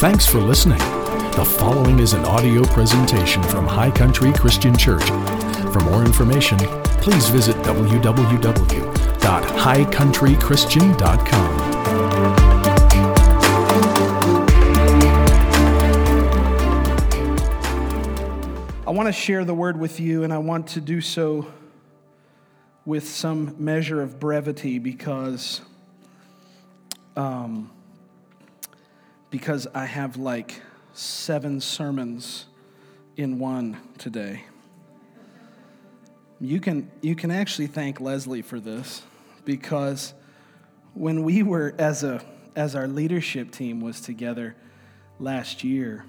Thanks for listening. The following is an audio presentation from High Country Christian Church. For more information, please visit www.highcountrychristian.com. I want to share the word with you, and I want to do so with some measure of brevity because I have like 7 sermons in one today. You can actually thank Leslie for this, because when we were as our leadership team was together last year,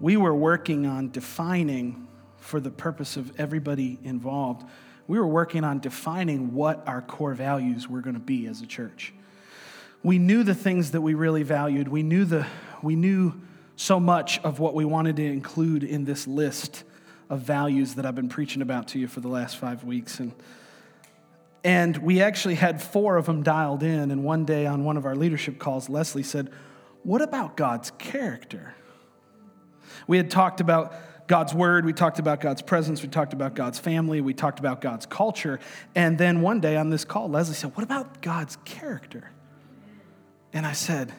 we were working on defining, for the purpose of everybody involved, we were working on defining what our core values were going to be as a church. We knew the things that we really valued. We knew so much of what we wanted to include in this list of values that I've been preaching about to you for the last 5 weeks. And we actually had 4 of them dialed in, and one day on one of our leadership calls, Leslie said, "What about God's character?" We had talked about God's word, we talked about God's presence, we talked about God's family, we talked about God's culture, and then one day on this call, Leslie said, "What about God's character?" And I said,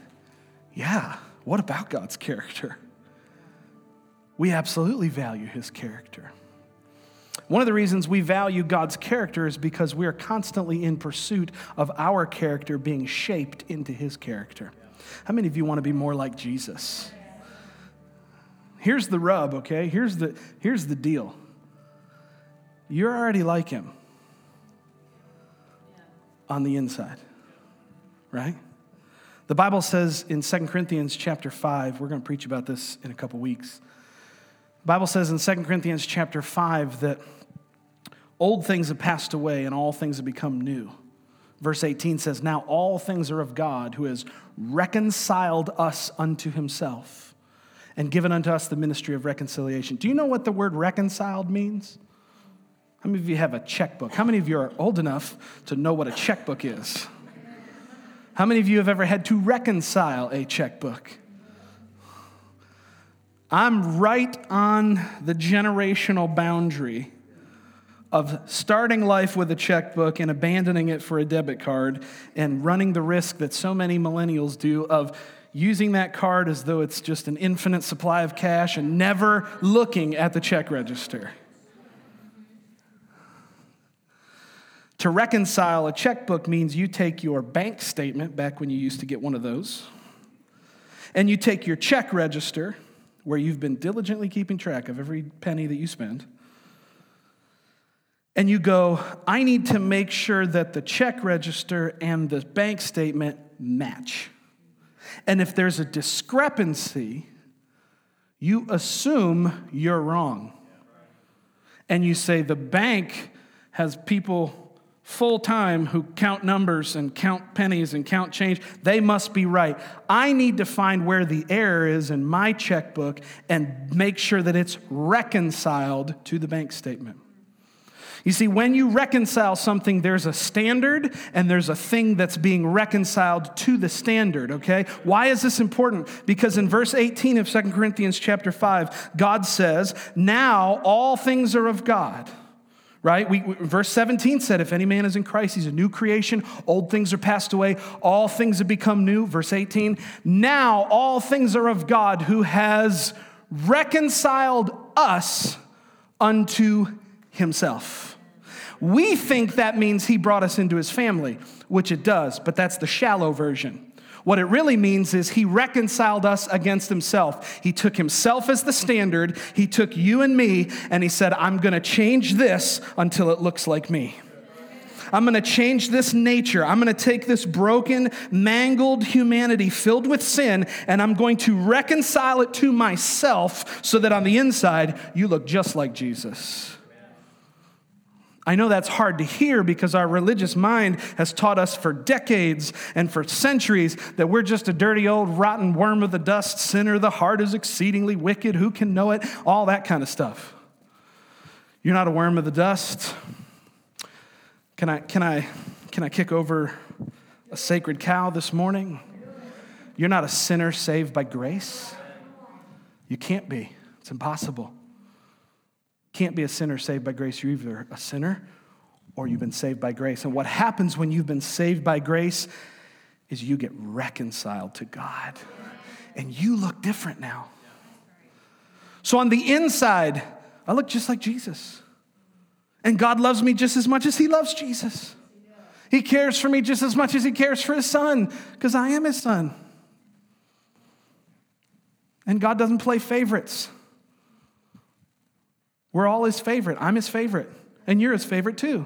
"Yeah, what about God's character? We absolutely value his character." One of the reasons we value God's character is because we are constantly in pursuit of our character being shaped into his character. How many of you want to be more like Jesus? Here's the rub, okay? Here's the deal. You're already like him on the inside, right? The Bible says in 2 Corinthians chapter 5, we're going to preach about this in a couple weeks. The Bible says in 2 Corinthians chapter 5 that old things have passed away and all things have become new. Verse 18 says, "Now all things are of God, who has reconciled us unto himself and given unto us the ministry of reconciliation." Do you know what the word reconciled means? How many of you have a checkbook? How many of you are old enough to know what a checkbook is? How many of you have ever had to reconcile a checkbook? I'm right on the generational boundary of starting life with a checkbook and abandoning it for a debit card and running the risk that so many millennials do of using that card as though it's just an infinite supply of cash and never looking at the check register. To reconcile a checkbook means you take your bank statement, back when you used to get one of those, and you take your check register, where you've been diligently keeping track of every penny that you spend, and you go, "I need to make sure that the check register and the bank statement match." And if there's a discrepancy, you assume you're wrong. And you say, "The bank has people full-time who count numbers and count pennies and count change. They must be right. I need to find where the error is in my checkbook and make sure that it's reconciled to the bank statement." You see, when you reconcile something, there's a standard and there's a thing that's being reconciled to the standard, okay? Why is this important? Because in verse 18 of 2 Corinthians chapter 5, God says, "Now all things are of God." Right? Verse 17 said, "If any man is in Christ, he's a new creation. Old things are passed away. All things have become new." Verse 18, "Now all things are of God, who has reconciled us unto himself." We think that means he brought us into his family, which it does, but that's the shallow version. What it really means is he reconciled us against himself. He took himself as the standard. He took you and me, and he said, "I'm going to change this until it looks like me. I'm going to change this nature. I'm going to take this broken, mangled humanity filled with sin, and I'm going to reconcile it to myself so that on the inside, you look just like Jesus." I know that's hard to hear because our religious mind has taught us for decades and for centuries that we're just a dirty old rotten worm of the dust, sinner, the heart is exceedingly wicked, who can know it, all that kind of stuff. You're not a worm of the dust. Can I kick over a sacred cow this morning? You're not a sinner saved by grace. You can't be. It's impossible. Can't be a sinner saved by grace. You're either a sinner or you've been saved by grace. And what happens when you've been saved by grace is you get reconciled to God. And you look different now. So on the inside, I look just like Jesus. And God loves me just as much as he loves Jesus. He cares for me just as much as he cares for his son, because I am his son. And God doesn't play favorites. We're all his favorite. I'm his favorite. And you're his favorite too.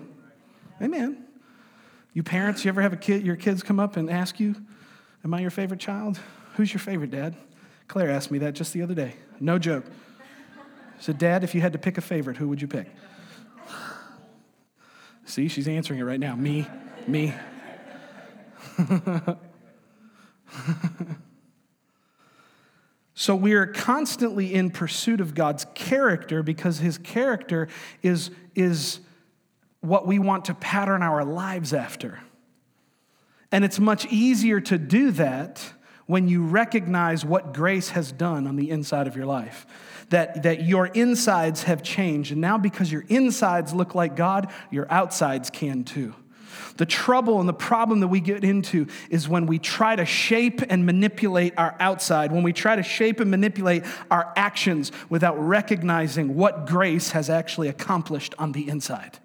Amen. You parents, you ever have a kid? Your kids come up and ask you, am I your favorite child? Who's your favorite, Dad? Claire asked me that just the other day. No joke. She said, Dad, if you had to pick a favorite, who would you pick? See, she's answering it right now. Me. So we are constantly in pursuit of God's character, because his character is what we want to pattern our lives after. And it's much easier to do that when you recognize what grace has done on the inside of your life, that your insides have changed. And now because your insides look like God, your outsides can too. The trouble and the problem that we get into is when we try to shape and manipulate our outside, when we try to shape and manipulate our actions without recognizing what grace has actually accomplished on the inside.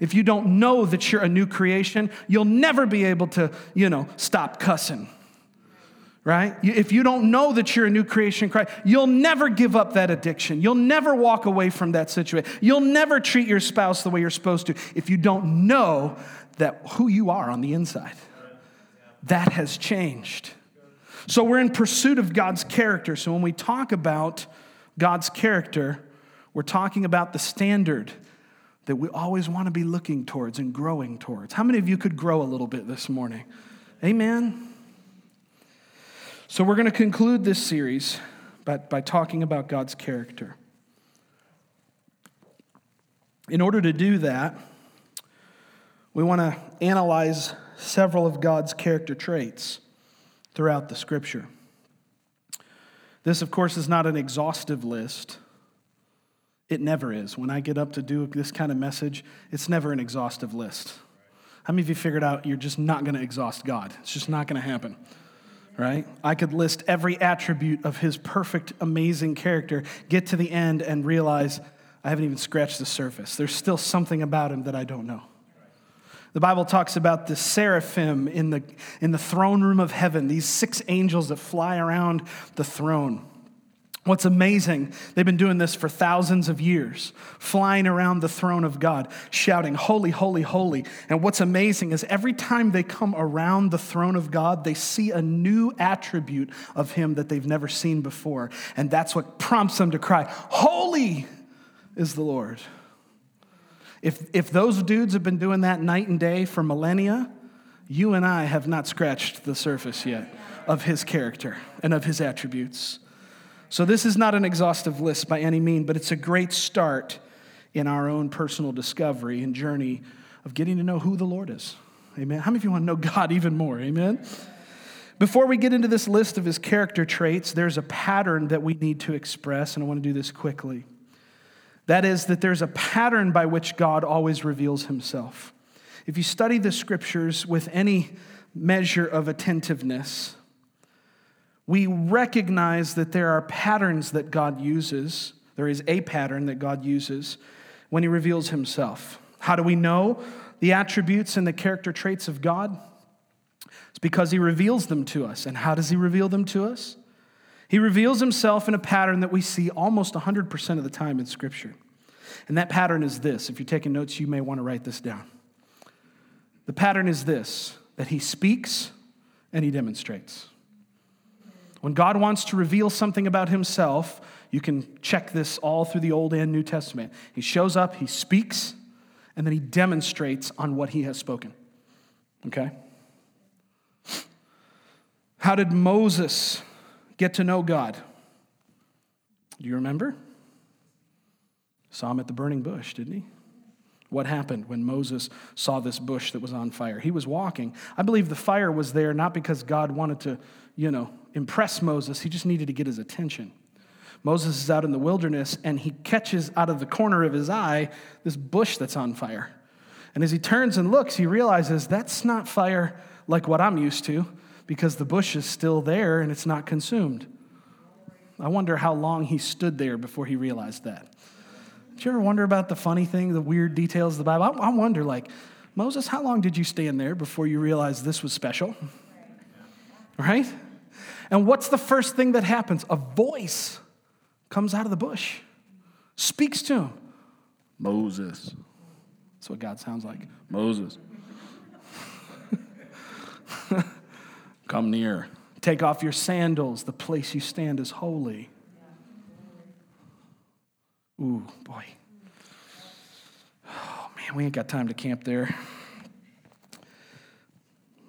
If you don't know that you're a new creation, you'll never be able to, stop cussing, right? If you don't know that you're a new creation in Christ, you'll never give up that addiction. You'll never walk away from that situation. You'll never treat your spouse the way you're supposed to if you don't know that who you are on the inside. That has changed. So we're in pursuit of God's character. So when we talk about God's character, we're talking about the standard that we always want to be looking towards and growing towards. How many of you could grow a little bit this morning? Amen. So we're going to conclude this series by talking about God's character. In order to do that, we want to analyze several of God's character traits throughout the Scripture. This, of course, is not an exhaustive list. It never is. When I get up to do this kind of message, it's never an exhaustive list. How many of you figured out you're just not going to exhaust God? It's just not going to happen, right? I could list every attribute of his perfect, amazing character, get to the end and realize I haven't even scratched the surface. There's still something about him that I don't know. The Bible talks about the seraphim in the throne room of heaven, these 6 angels that fly around the throne. What's amazing, they've been doing this for thousands of years, flying around the throne of God, shouting, holy, holy, holy. And what's amazing is every time they come around the throne of God, they see a new attribute of him that they've never seen before. And that's what prompts them to cry, holy is the Lord. If those dudes have been doing that night and day for millennia, you and I have not scratched the surface yet of his character and of his attributes. So this is not an exhaustive list by any means, but it's a great start in our own personal discovery and journey of getting to know who the Lord is. Amen. How many of you want to know God even more? Amen. Before we get into this list of his character traits, there's a pattern that we need to express, and I want to do this quickly. That is that there's a pattern by which God always reveals himself. If you study the Scriptures with any measure of attentiveness, we recognize that there are patterns that God uses. There is a pattern that God uses when he reveals himself. How do we know the attributes and the character traits of God? It's because he reveals them to us. And how does he reveal them to us? He reveals himself in a pattern that we see almost 100% of the time in Scripture. And that pattern is this. If you're taking notes, you may want to write this down. The pattern is this, that he speaks and he demonstrates. When God wants to reveal something about himself, you can check this all through the Old and New Testament. He shows up, he speaks, and then he demonstrates on what he has spoken. Okay? How did Moses get to know God? Do you remember? Saw him at the burning bush, didn't he? What happened when Moses saw this bush that was on fire? He was walking. I believe the fire was there not because God wanted to, impress Moses. He just needed to get his attention. Moses is out in the wilderness, and he catches out of the corner of his eye this bush that's on fire. And as he turns and looks, he realizes that's not fire like what I'm used to, because the bush is still there and it's not consumed. I wonder how long he stood there before he realized that. Did you ever wonder about the funny thing, the weird details of the Bible? I wonder, Moses, how long did you stand there before you realized this was special? Right? And what's the first thing that happens? A voice comes out of the bush, speaks to him. Moses. That's what God sounds like. Moses. Come near. Take off your sandals. The place you stand is holy. Ooh, boy. Oh, man, we ain't got time to camp there.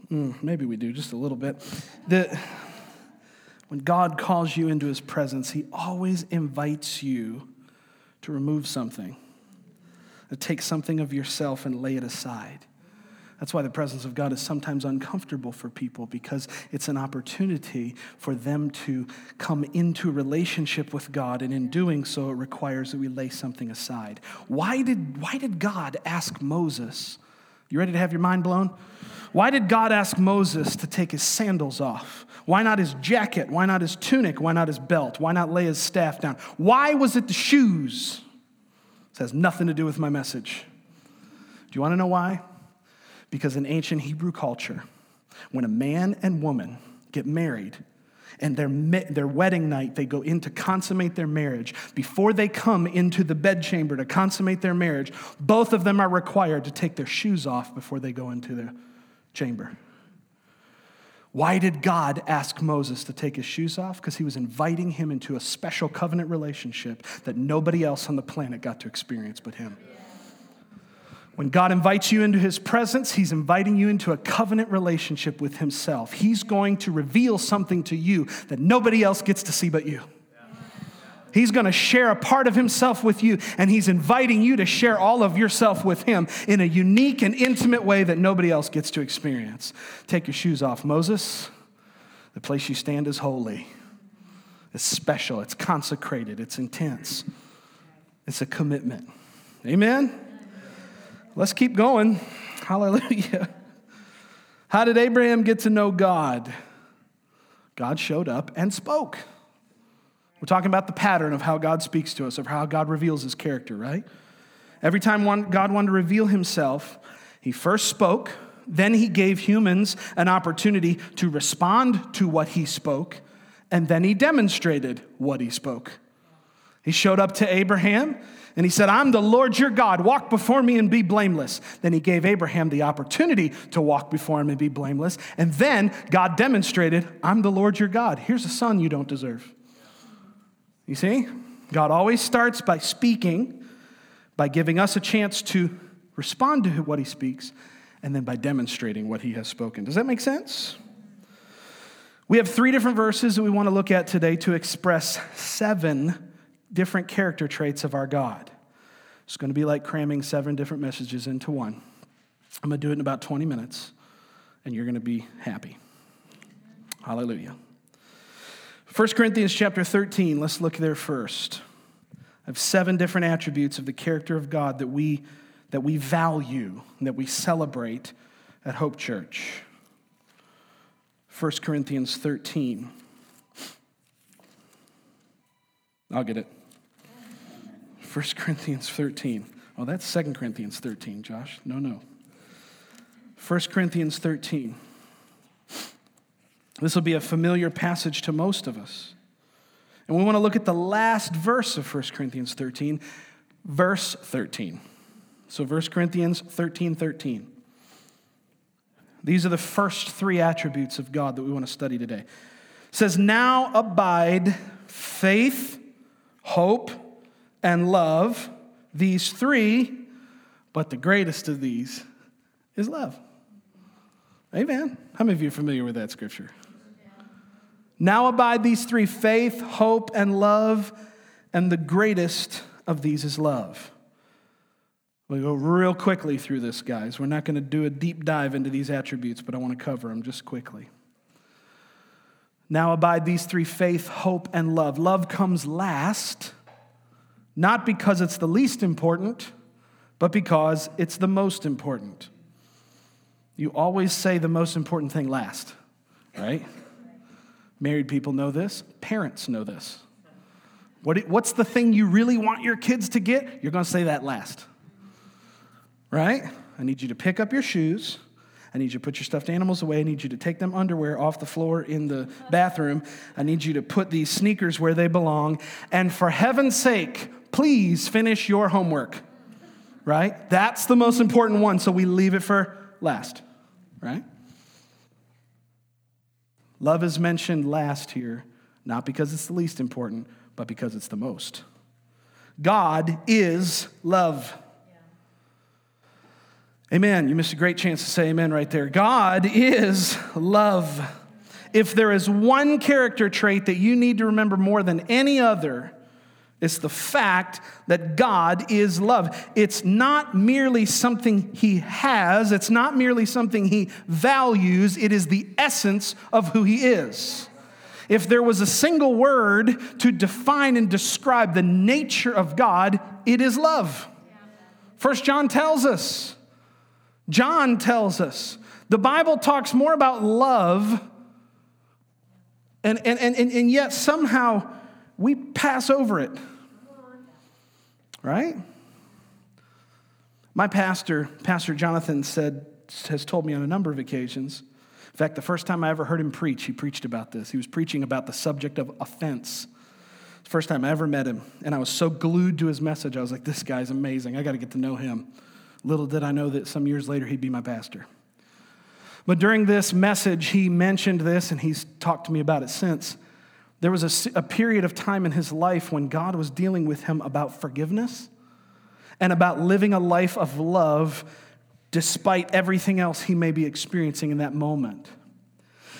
Maybe we do, just a little bit. When God calls you into his presence, he always invites you to remove something, to take something of yourself and lay it aside. That's why the presence of God is sometimes uncomfortable for people, because it's an opportunity for them to come into relationship with God, and in doing so, it requires that we lay something aside. Why did God ask Moses? You ready to have your mind blown? Why did God ask Moses to take his sandals off? Why not his jacket? Why not his tunic? Why not his belt? Why not lay his staff down? Why was it the shoes? This has nothing to do with my message. Do you want to know why? Because in ancient Hebrew culture, when a man and woman get married, and their wedding night, they go in to consummate their marriage. Before they come into the bedchamber to consummate their marriage, both of them are required to take their shoes off before they go into the chamber. Why did God ask Moses to take his shoes off? Because he was inviting him into a special covenant relationship that nobody else on the planet got to experience but him. When God invites you into his presence, he's inviting you into a covenant relationship with himself. He's going to reveal something to you that nobody else gets to see but you. He's going to share a part of himself with you, and he's inviting you to share all of yourself with him in a unique and intimate way that nobody else gets to experience. Take your shoes off, Moses. The place you stand is holy. It's special. It's consecrated. It's intense. It's a commitment. Amen? Let's keep going. Hallelujah. How did Abraham get to know God? God showed up and spoke. We're talking about the pattern of how God speaks to us, of how God reveals his character, right? Every time God wanted to reveal himself, he first spoke, then he gave humans an opportunity to respond to what he spoke, and then he demonstrated what he spoke. He showed up to Abraham, and he said, "I'm the Lord your God. Walk before me and be blameless." Then he gave Abraham the opportunity to walk before him and be blameless. And then God demonstrated, "I'm the Lord your God. Here's a son you don't deserve." You see? God always starts by speaking, by giving us a chance to respond to what he speaks, and then by demonstrating what he has spoken. Does that make sense? We have 3 different verses that we want to look at today to express 7 different character traits of our God. It's going to be like cramming 7 different messages into one. I'm going to do it in about 20 minutes, and you're going to be happy. Hallelujah. 1 Corinthians chapter 13, let's look there first. I have 7 different attributes of the character of God that we value, and that we celebrate at Hope Church. 1 Corinthians 13. I'll get it. 1 Corinthians 13. Oh, that's 2 Corinthians 13, Josh. No. 1 Corinthians 13. This will be a familiar passage to most of us. And we want to look at the last verse of 1 Corinthians 13, verse 13. So 1 Corinthians 13:13. These are the first 3 attributes of God that we want to study today. It says, "Now abide faith, hope, and love, these 3, but the greatest of these is love." Amen. How many of you are familiar with that scripture? Now abide these 3, faith, hope, and love, and the greatest of these is love. We'll go real quickly through this, guys. We're not going to do a deep dive into these attributes, but I want to cover them just quickly. Now abide these three: faith, hope, and love. Love comes last, not because it's the least important, but because it's the most important. You always say the most important thing last, right? Married people know this. Parents know this. What's the thing you really want your kids to get? You're going to say that last, right? I need you to pick up your shoes. I need you to put your stuffed animals away. I need you to take them underwear off the floor in the bathroom. I need you to put these sneakers where they belong. And for heaven's sake, please finish your homework, right? That's the most important one, so we leave it for last, right? Love is mentioned last here, not because it's the least important, but because it's the most. God is love. Amen. You missed a great chance to say amen right there. God is love. If there is one character trait that you need to remember more than any other, it's the fact that God is love. It's not merely something he has. It's not merely something he values. It is the essence of who he is. If there was a single word to define and describe the nature of God, it is love. 1 John tells us. John tells us. The Bible talks more about love, and yet somehow we pass over it, right? My pastor, Pastor Jonathan, has told me on a number of occasions. In fact, the first time I ever heard him preach, he preached about this. He was preaching about the subject of offense. First time I ever met him, and I was so glued to his message. I was like, this guy's amazing. I got to get to know him. Little did I know that some years later he'd be my pastor. But during this message, he mentioned this, and he's talked to me about it since. There was a period of time in his life when God was dealing with him about forgiveness and about living a life of love despite everything else he may be experiencing in that moment.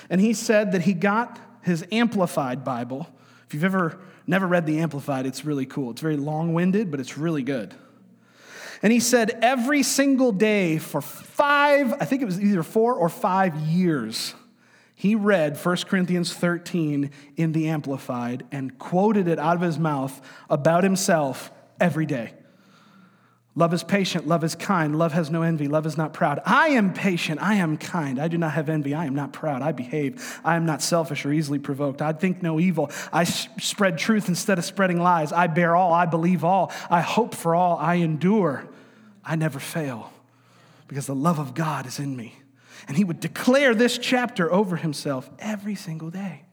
And he said that he got his Amplified Bible. If you've never read the Amplified, it's really cool. It's very long-winded, but it's really good. And he said every single day for 4 or 5 years, he read 1 Corinthians 13 in the Amplified and quoted it out of his mouth about himself every day. Love is patient. Love is kind. Love has no envy. Love is not proud. I am patient. I am kind. I do not have envy. I am not proud. I behave. I am not selfish or easily provoked. I think no evil. I spread truth instead of spreading lies. I bear all. I believe all. I hope for all. I endure. I never fail because the love of God is in me. And he would declare this chapter over himself every single day.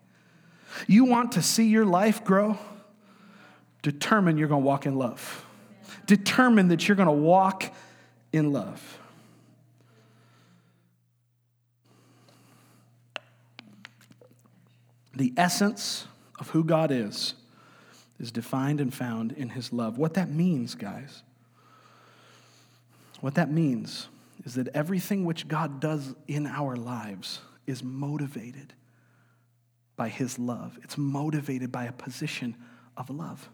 You want to see your life grow? Determine you're going to walk in love. Determined that you're going to walk in love. The essence of who God is defined and found in his love. What that means, guys, what that means is that everything which God does in our lives is motivated by his love. It's motivated by a position of love.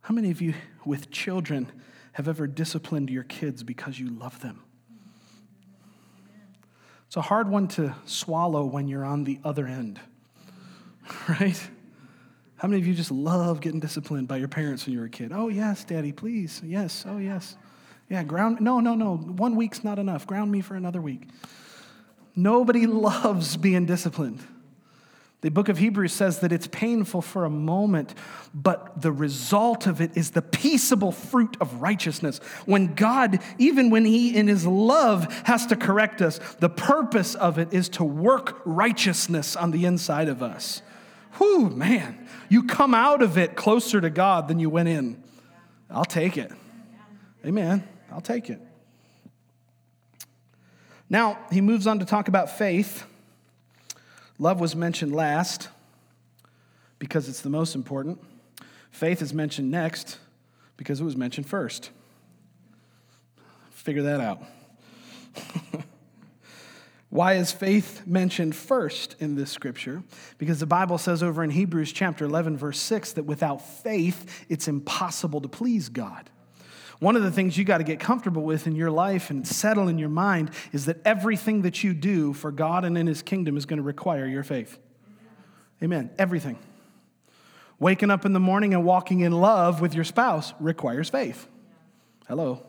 How many of you with children have ever disciplined your kids because you love them? It's a hard one to swallow when you're on the other end, right? How many of you just love getting disciplined by your parents when you were a kid? Oh, yes, Daddy, please. Yes. Oh, yes. Yeah, ground. No. 1 week's not enough. Ground me for another week. Nobody loves being disciplined. The book of Hebrews says that it's painful for a moment, but the result of it is the peaceable fruit of righteousness. When God, even when he in his love has to correct us, the purpose of it is to work righteousness on the inside of us. Whew, man, you come out of it closer to God than you went in. I'll take it. Amen. I'll take it. Now, he moves on to talk about faith. Love was mentioned last because it's the most important. Faith is mentioned next because it was mentioned first. Figure that out. Why is faith mentioned first in this scripture? Because the Bible says over in Hebrews chapter 11, verse 6, that without faith, it's impossible to please God. One of the things you got to get comfortable with in your life and settle in your mind is that everything that you do for God and in his kingdom is going to require your faith. Amen. Everything. Waking up in the morning and walking in love with your spouse requires faith. Hello.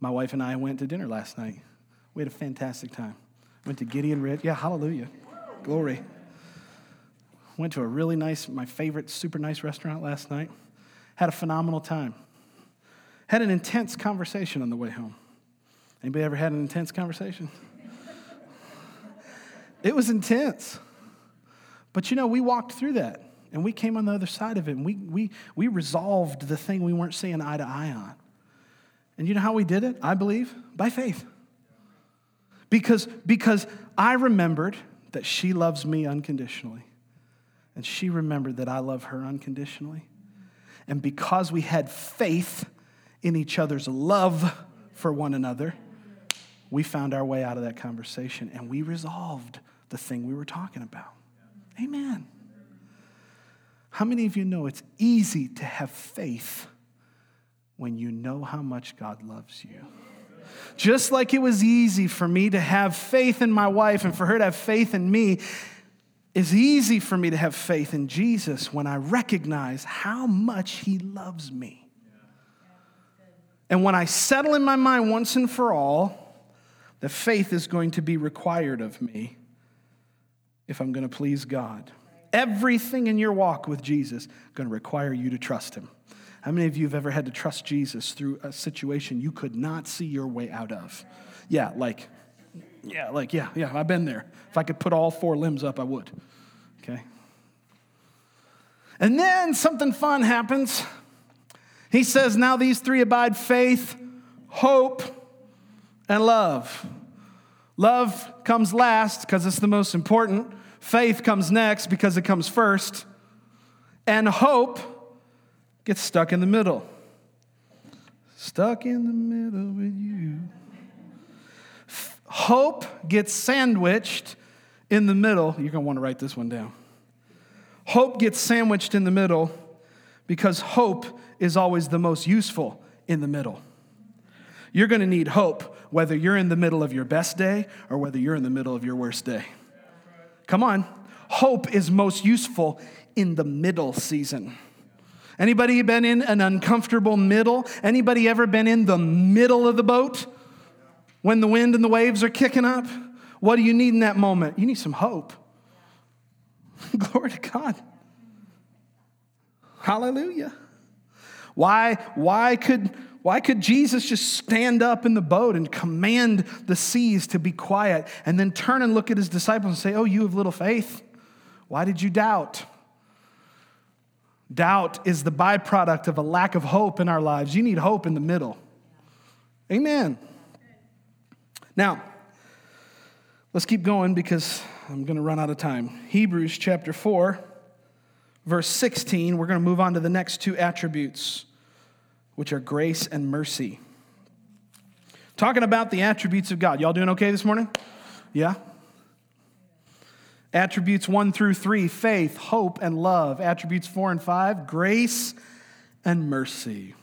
My wife and I went to dinner last night. We had a fantastic time. Went to Gideon Red. Yeah, hallelujah. Glory. Went to a really nice, my favorite, super nice restaurant last night. Had a phenomenal time. Had an intense conversation on the way home. Anybody ever had an intense conversation? It was intense. But you know, we walked through that and we came on the other side of it and we resolved the thing we weren't seeing eye to eye on. And you know how we did it? I believe by faith. Because I remembered that she loves me unconditionally. And she remembered that I love her unconditionally. And because we had faith in each other's love for one another, we found our way out of that conversation and we resolved the thing we were talking about. Amen. How many of you know it's easy to have faith when you know how much God loves you? Just like it was easy for me to have faith in my wife and for her to have faith in me, it's easy for me to have faith in Jesus when I recognize how much he loves me. And when I settle in my mind once and for all, the faith is going to be required of me if I'm going to please God. Everything in your walk with Jesus is going to require you to trust him. How many of you have ever had to trust Jesus through a situation you could not see your way out of? Yeah, I've been there. If I could put all four limbs up, I would. Okay? And then something fun happens. He says, now these three abide: faith, hope, and love. Love comes last because it's the most important. Faith comes next because it comes first. And hope gets stuck in the middle. Stuck in the middle with you. Hope gets sandwiched in the middle. You're going to want to write this one down. Hope gets sandwiched in the middle because hope is always the most useful in the middle. You're going to need hope whether you're in the middle of your best day or whether you're in the middle of your worst day. Come on. Hope is most useful in the middle season. Anybody been in an uncomfortable middle? Anybody ever been in the middle of the boat? When the wind and the waves are kicking up, what do you need in that moment? You need some hope. Glory to God. Hallelujah. Why could Jesus just stand up in the boat and command the seas to be quiet and then turn and look at his disciples and say, "Oh, you have little faith. Why did you doubt?" Doubt is the byproduct of a lack of hope in our lives. You need hope in the middle. Amen. Now, let's keep going because I'm going to run out of time. Hebrews chapter 4, verse 16, we're going to move on to the next two attributes, which are grace and mercy. Talking about the attributes of God. Y'all doing okay this morning? Yeah? Attributes 1 through 3, faith, hope, and love. Attributes 4 and 5, grace and mercy.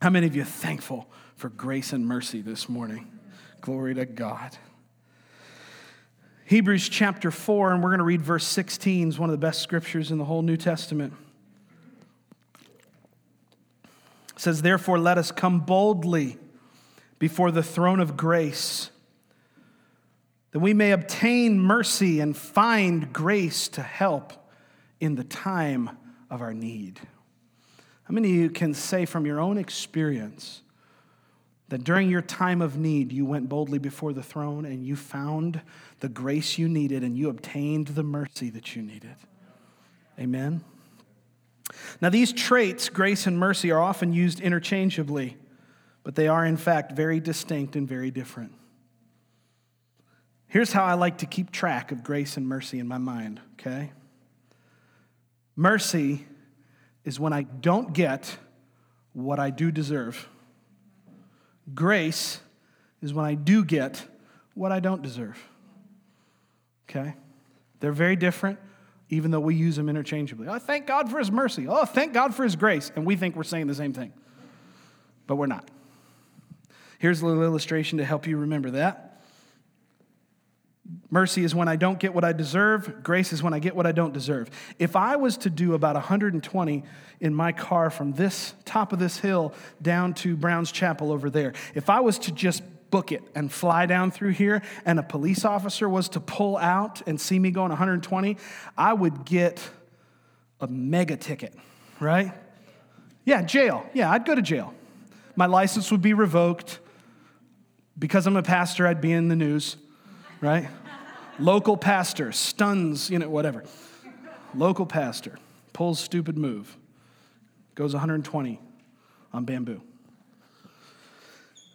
How many of you are thankful for grace and mercy this morning? Glory to God. Hebrews chapter 4, and we're going to read verse 16. It's one of the best scriptures in the whole New Testament. It says, therefore, let us come boldly before the throne of grace, that we may obtain mercy and find grace to help in the time of our need. How many of you can say from your own experience that during your time of need, you went boldly before the throne and you found the grace you needed and you obtained the mercy that you needed? Amen? Now, these traits, grace and mercy, are often used interchangeably, but they are, in fact, very distinct and very different. Here's how I like to keep track of grace and mercy in my mind, okay? Mercy is when I don't get what I do deserve. Grace is when I do get what I don't deserve. Okay? They're very different. even though we use them interchangeably. Oh, thank God for his mercy. Oh, thank God for his grace. And we think we're saying the same thing, but we're not. Here's a little illustration to help you remember that. Mercy is when I don't get what I deserve. Grace is when I get what I don't deserve. If I was to do about 120 in my car from this top of this hill down to Brown's Chapel over there, if I was to just book it and fly down through here and a police officer was to pull out and see me going 120, I would get a mega ticket, right? Yeah, jail. Yeah, I'd go to jail. My license would be revoked. Because I'm a pastor, I'd be in the news, right? Local pastor stuns, you know, whatever. Local pastor pulls stupid move, goes 120 on bamboo.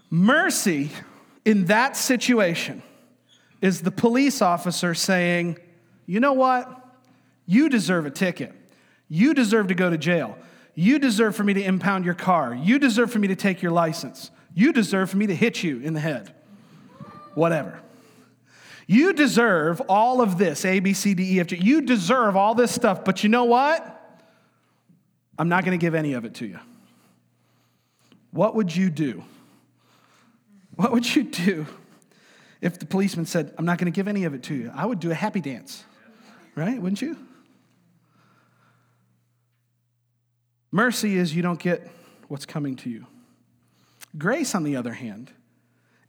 Mercy in that situation is the police officer saying, you know what? You deserve a ticket. You deserve to go to jail. You deserve for me to impound your car. You deserve for me to take your license. You deserve for me to hit you in the head. Whatever. You deserve all of this, A, B, C, D, E, F, G. You deserve all this stuff, but you know what? I'm not going to give any of it to you. What would you do? What would you do if the policeman said, I'm not going to give any of it to you? I would do a happy dance, right? Wouldn't you? Mercy is you don't get what's coming to you. Grace, on the other hand,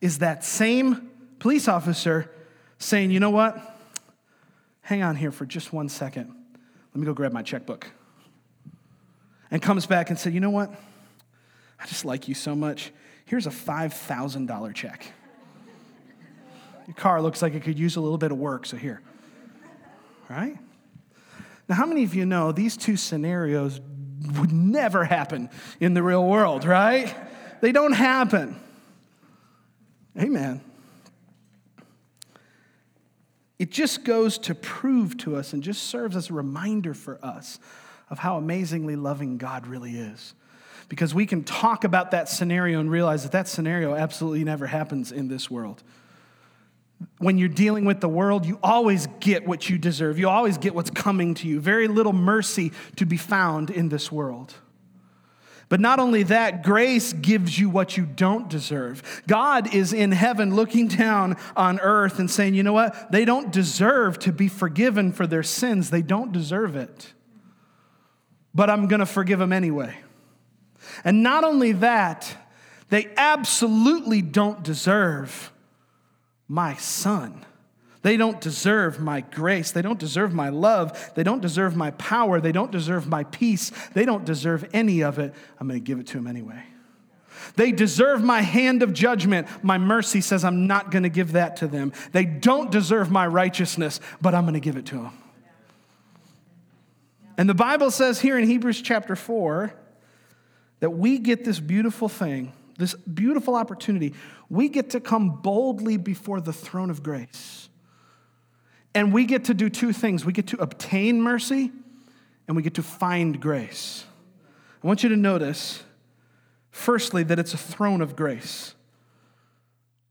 is that same police officer saying, you know what? Hang on here for just 1 second. Let me go grab my checkbook. And comes back and said, you know what? I just like you so much. Here's a $5,000 check. Your car looks like it could use a little bit of work, so here. Right? Now, how many of you know these two scenarios would never happen in the real world, right? They don't happen. Amen. It just goes to prove to us and just serves as a reminder for us of how amazingly loving God really is. Because we can talk about that scenario and realize that that scenario absolutely never happens in this world. When you're dealing with the world, you always get what you deserve. You always get what's coming to you. Very little mercy to be found in this world. But not only that, grace gives you what you don't deserve. God is in heaven looking down on earth and saying, you know what? They don't deserve to be forgiven for their sins. They don't deserve it. But I'm going to forgive them anyway. And not only that, they absolutely don't deserve my son. They don't deserve my grace. They don't deserve my love. They don't deserve my power. They don't deserve my peace. They don't deserve any of it. I'm going to give it to them anyway. They deserve my hand of judgment. My mercy says I'm not going to give that to them. They don't deserve my righteousness, but I'm going to give it to them. And the Bible says here in Hebrews chapter 4, that we get this beautiful thing, this beautiful opportunity. We get to come boldly before the throne of grace. And we get to do two things. We get to obtain mercy, and we get to find grace. I want you to notice, firstly, that it's a throne of grace.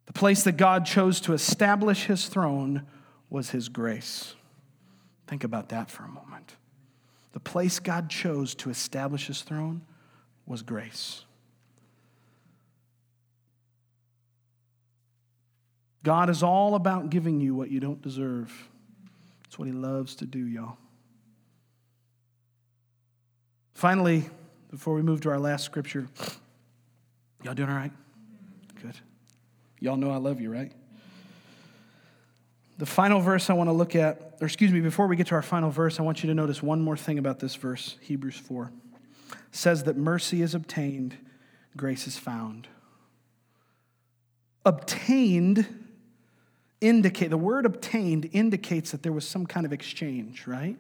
The place that God chose to establish his throne was his grace. Think about that for a moment. The place God chose to establish his throne was grace. God is all about giving you what you don't deserve. That's what he loves to do, y'all. Finally, before we move to our last scripture, y'all doing all right? Good. Y'all know I love you, right? The final verse I want to look at, or excuse me, before we get to our final verse, I want you to notice one more thing about this verse, Hebrews 4. Says that mercy is obtained, grace is found. Obtained indicate, the word obtained indicates that there was some kind of exchange, right?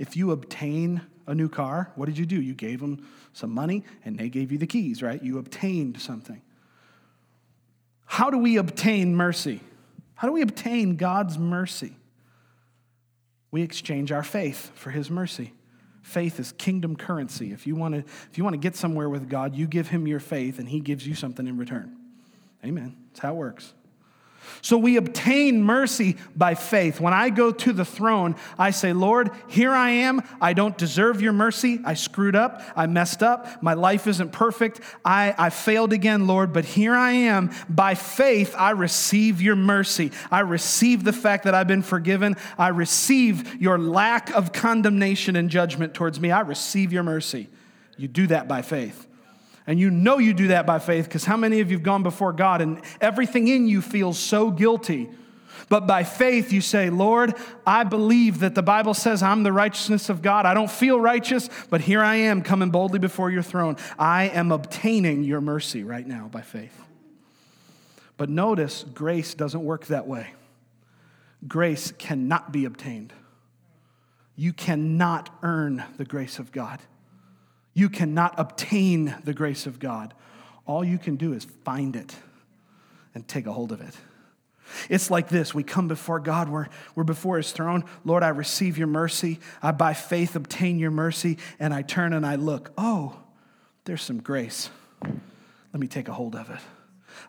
If you obtain a new car, what did you do? You gave them some money and they gave you the keys, right? You obtained something. How do we obtain mercy? How do we obtain God's mercy? We exchange our faith for his mercy. Faith is kingdom currency. If you want to get somewhere with God, you give him your faith and he gives you something in return. Amen. That's how it works. So we obtain mercy by faith. When I go to the throne, I say, Lord, here I am. I don't deserve your mercy. I screwed up. I messed up. My life isn't perfect. I failed again, Lord, but here I am. By faith, I receive your mercy. I receive the fact that I've been forgiven. I receive your lack of condemnation and judgment towards me. I receive your mercy. You do that by faith. And you know you do that by faith because how many of you have gone before God and everything in you feels so guilty? But by faith you say, Lord, I believe that the Bible says I'm the righteousness of God. I don't feel righteous, but here I am coming boldly before your throne. I am obtaining your mercy right now by faith. But notice, grace doesn't work that way. Grace cannot be obtained. You cannot earn the grace of God. You cannot obtain the grace of God. All you can do is find it and take a hold of it. It's like this. We come before God. We're before his throne. Lord, I receive your mercy. I by faith obtain your mercy. And I turn and I look. Oh, there's some grace. Let me take a hold of it.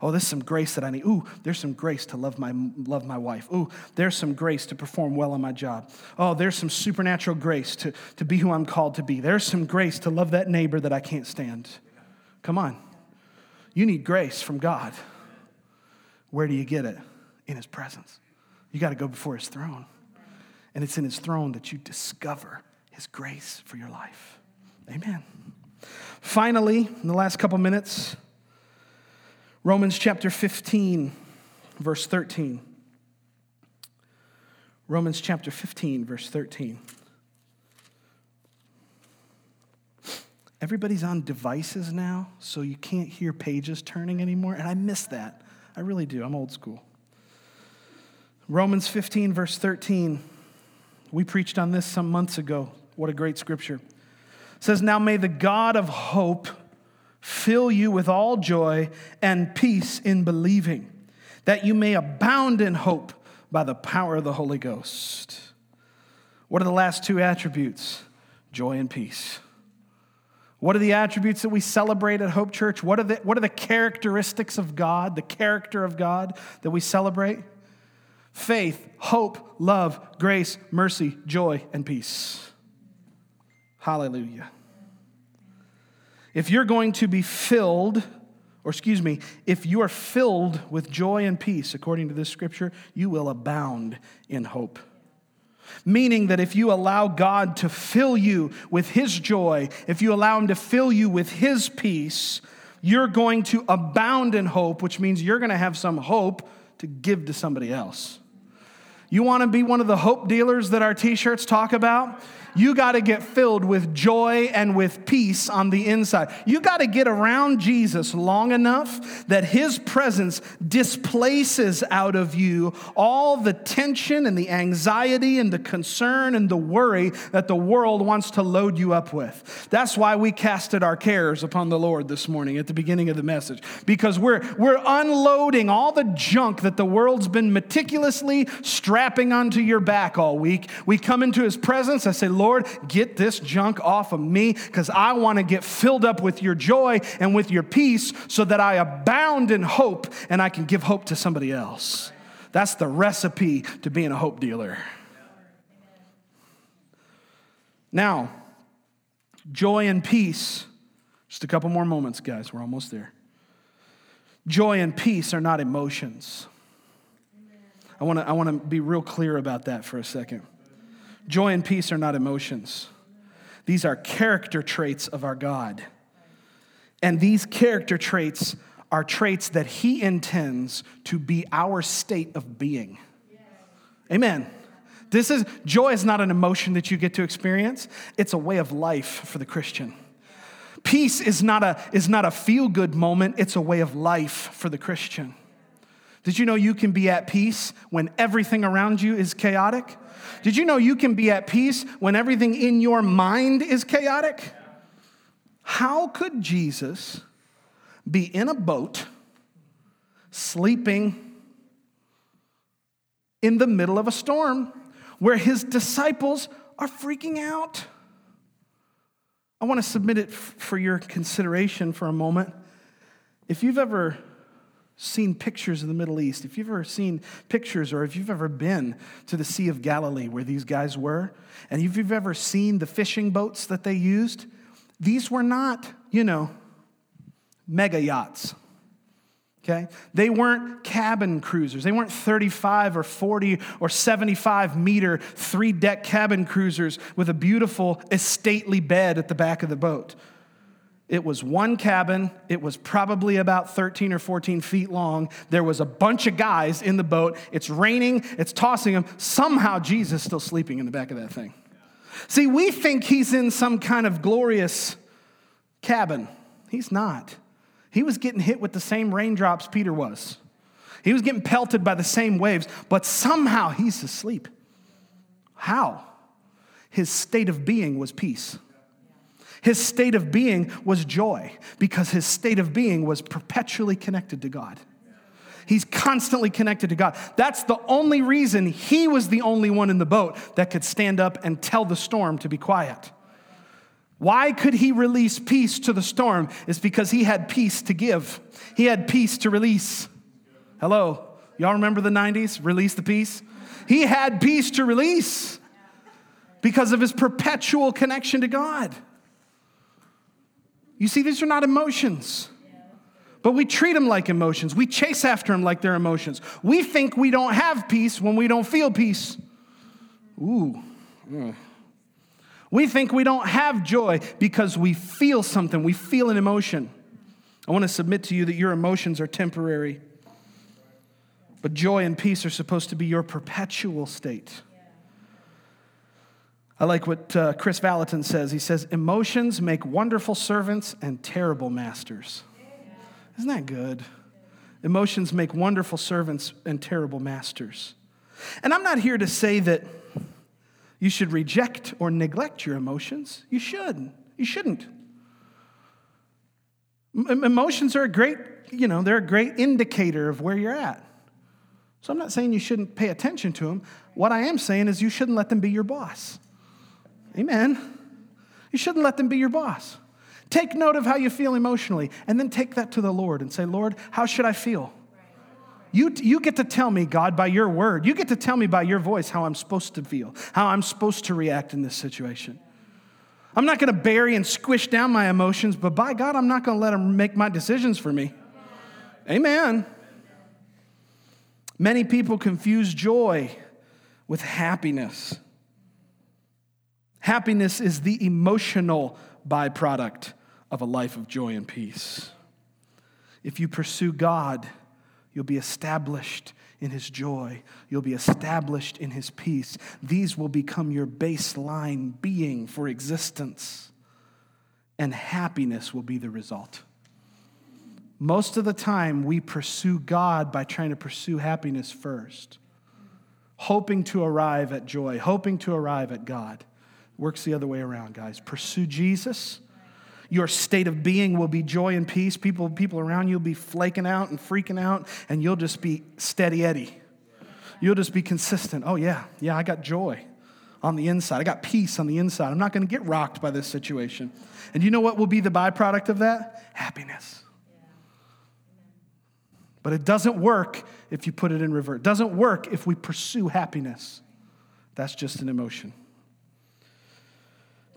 Oh, there's some grace that I need. Ooh, there's some grace to love my wife. Ooh, there's some grace to perform well on my job. Oh, there's some supernatural grace to be who I'm called to be. There's some grace to love that neighbor that I can't stand. Come on. You need grace from God. Where do you get it? In his presence. You got to go before his throne. And it's in his throne that you discover his grace for your life. Amen. Finally, in the last couple minutes, Romans chapter 15, verse 13. Romans chapter 15, verse 13. Everybody's on devices now, so you can't hear pages turning anymore, and I miss that. I really do. I'm old school. Romans 15, verse 13. We preached on this some months ago. What a great scripture. It says, now may the God of hope fill you with all joy and peace in believing, that you may abound in hope by the power of the Holy Ghost. What are the last two attributes? Joy and peace. What are the attributes that we celebrate at Hope Church? What are the characteristics of God, the character of God that we celebrate? Faith, hope, love, grace, mercy, joy, and peace. Hallelujah. If you're going to be filled, if you are filled with joy and peace, according to this scripture, you will abound in hope. Meaning that if you allow God to fill you with his joy, if you allow him to fill you with his peace, you're going to abound in hope, which means you're going to have some hope to give to somebody else. You want to be one of the hope dealers that our t-shirts talk about? You got to get filled with joy and with peace on the inside. You got to get around Jesus long enough that his presence displaces out of you all the tension and the anxiety and the concern and the worry that the world wants to load you up with. That's why we casted our cares upon the Lord this morning at the beginning of the message, because we're unloading all the junk that the world's been meticulously strapping onto your back all week. We come into his presence. I say, Lord, get this junk off of me because I want to get filled up with your joy and with your peace so that I abound in hope and I can give hope to somebody else. That's the recipe to being a hope dealer. Now, joy and peace, just a couple more moments, guys, we're almost there. Joy and peace are not emotions. I want to be real clear about that for a second. Joy and peace are not emotions. These are character traits of our God. And these character traits are traits that he intends to be our state of being. Amen. Joy is not an emotion that you get to experience. It's a way of life for the Christian. Peace is not a feel-good moment. It's a way of life for the Christian. Did you know you can be at peace when everything around you is chaotic? Did you know you can be at peace when everything in your mind is chaotic? How could Jesus be in a boat, sleeping in the middle of a storm where his disciples are freaking out? I want to submit it for your consideration for a moment. If you've ever seen pictures of the Middle East, if you've ever seen pictures or if you've ever been to the Sea of Galilee where these guys were, and if you've ever seen the fishing boats that they used, these were not, mega yachts. Okay? They weren't cabin cruisers. They weren't 35 or 40 or 75-meter 3-deck cabin cruisers with a beautiful, estately bed at the back of the boat. It was one cabin. It was probably about 13 or 14 feet long. There was a bunch of guys in the boat. It's raining. It's tossing them. Somehow Jesus is still sleeping in the back of that thing. See, we think he's in some kind of glorious cabin. He's not. He was getting hit with the same raindrops Peter was. He was getting pelted by the same waves, but somehow he's asleep. How? His state of being was peace. His state of being was joy, because his state of being was perpetually connected to God. He's constantly connected to God. That's the only reason he was the only one in the boat that could stand up and tell the storm to be quiet. Why could he release peace to the storm? It's because he had peace to give. He had peace to release. Hello. Y'all remember the 90s? Release the peace. He had peace to release because of his perpetual connection to God. You see, these are not emotions. But we treat them like emotions. We chase after them like they're emotions. We think we don't have peace when we don't feel peace. Ooh. Mm. We think we don't have joy because we feel something. We feel an emotion. I want to submit to you that your emotions are temporary. But joy and peace are supposed to be your perpetual state. I like what Chris Vallotton says. He says, emotions make wonderful servants and terrible masters. Isn't that good? Emotions make wonderful servants and terrible masters. And I'm not here to say that you should reject or neglect your emotions. You should. You shouldn't. Emotions are a great, they're a great indicator of where you're at. So I'm not saying you shouldn't pay attention to them. What I am saying is you shouldn't let them be your boss. Amen. You shouldn't let them be your boss. Take note of how you feel emotionally, and then take that to the Lord and say, Lord, how should I feel? You get to tell me, God, by your word. You get to tell me by your voice how I'm supposed to feel, how I'm supposed to react in this situation. I'm not going to bury and squish down my emotions, but by God, I'm not going to let them make my decisions for me. Amen. Many people confuse joy with happiness. Happiness is the emotional byproduct of a life of joy and peace. If you pursue God, you'll be established in his joy. You'll be established in his peace. These will become your baseline being for existence. And happiness will be the result. Most of the time, we pursue God by trying to pursue happiness first, hoping to arrive at joy, hoping to arrive at God. Works the other way around, guys. Pursue Jesus. Your state of being will be joy and peace. People around you will be flaking out and freaking out, and you'll just be steady Eddie. You'll just be consistent. Oh, yeah, I got joy on the inside. I got peace on the inside. I'm not going to get rocked by this situation. And you know what will be the byproduct of that? Happiness. But it doesn't work if you put it in reverse. It doesn't work if we pursue happiness. That's just an emotion.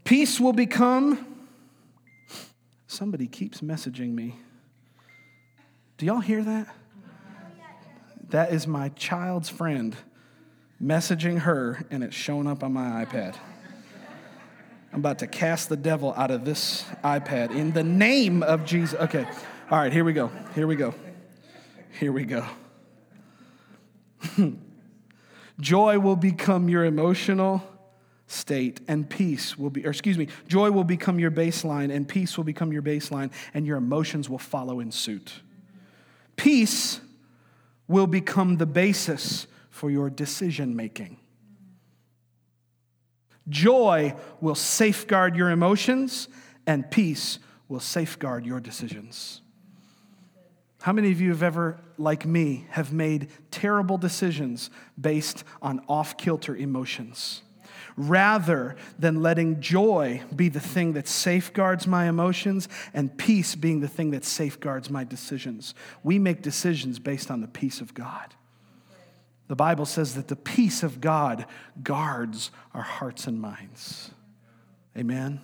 Peace will become... Somebody keeps messaging me. Do y'all hear that? That is my child's friend messaging her, and it's showing up on my iPad. I'm about to cast the devil out of this iPad in the name of Jesus. Okay. All right, here we go. Joy will become your emotional state, and joy will become your baseline, and peace will become your baseline, and your emotions will follow in suit. Peace will become the basis for your decision making. Joy will safeguard your emotions, and peace will safeguard your decisions. How many of you have ever, like me, have made terrible decisions based on off-kilter emotions? rather than letting joy be the thing that safeguards my emotions and peace being the thing that safeguards my decisions. We make decisions based on the peace of God. The Bible says that the peace of God guards our hearts and minds. Amen?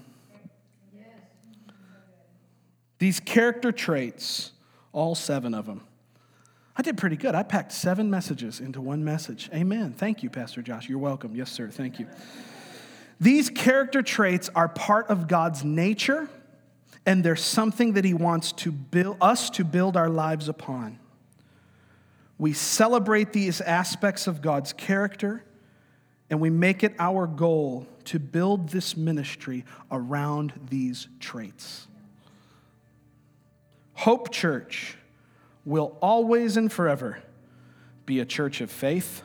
These character traits, all seven of them. I did pretty good. I packed 7 messages into one message. Amen. Thank you, Pastor Josh. You're welcome. Yes, sir. Thank you. These character traits are part of God's nature, and they're something that he wants to build us to build our lives upon. We celebrate these aspects of God's character, and we make it our goal to build this ministry around these traits. Hope Church will always and forever be a church of faith,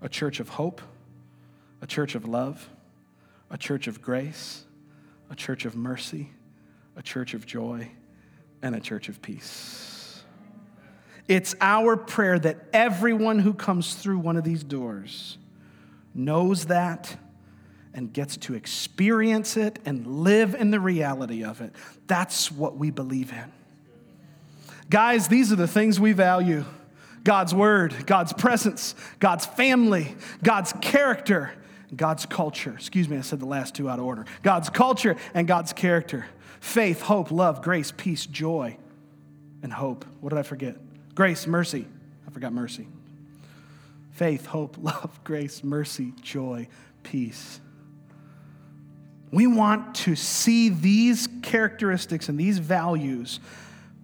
a church of hope, a church of love, a church of grace, a church of mercy, a church of joy, and a church of peace. It's our prayer that everyone who comes through one of these doors knows that and gets to experience it and live in the reality of it. That's what we believe in. Guys, these are the things we value. God's word, God's presence, God's family, God's character, God's culture. Excuse me, I said the last two out of order. God's culture and God's character. Faith, hope, love, grace, peace, joy, and hope. What did I forget? Grace, mercy. I forgot mercy. Faith, hope, love, grace, mercy, joy, peace. We want to see these characteristics and these values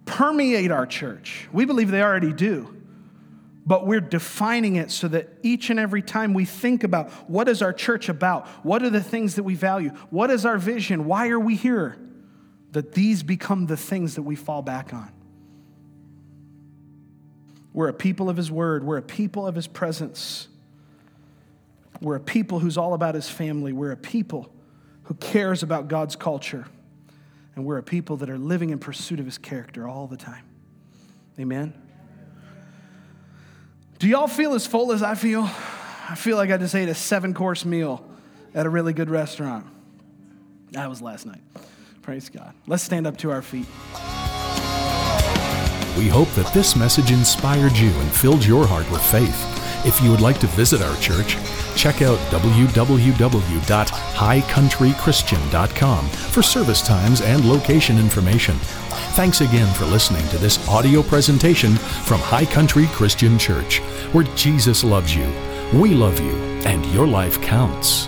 permeate our church. We believe they already do, but we're defining it so that each and every time we think about what is our church about, what are the things that we value, what is our vision, why are we here, that these become the things that we fall back on. We're a people of his word. We're a people of his presence. We're a people who's all about his family. We're a people who cares about God's culture. And we're a people that are living in pursuit of his character all the time. Amen? Do y'all feel as full as I feel? I feel like I just ate a 7-course meal at a really good restaurant. That was last night. Praise God. Let's stand up to our feet. We hope that this message inspired you and filled your heart with faith. If you would like to visit our church, check out www.highcountrychristian.com for service times and location information. Thanks again for listening to this audio presentation from High Country Christian Church, where Jesus loves you, we love you, and your life counts.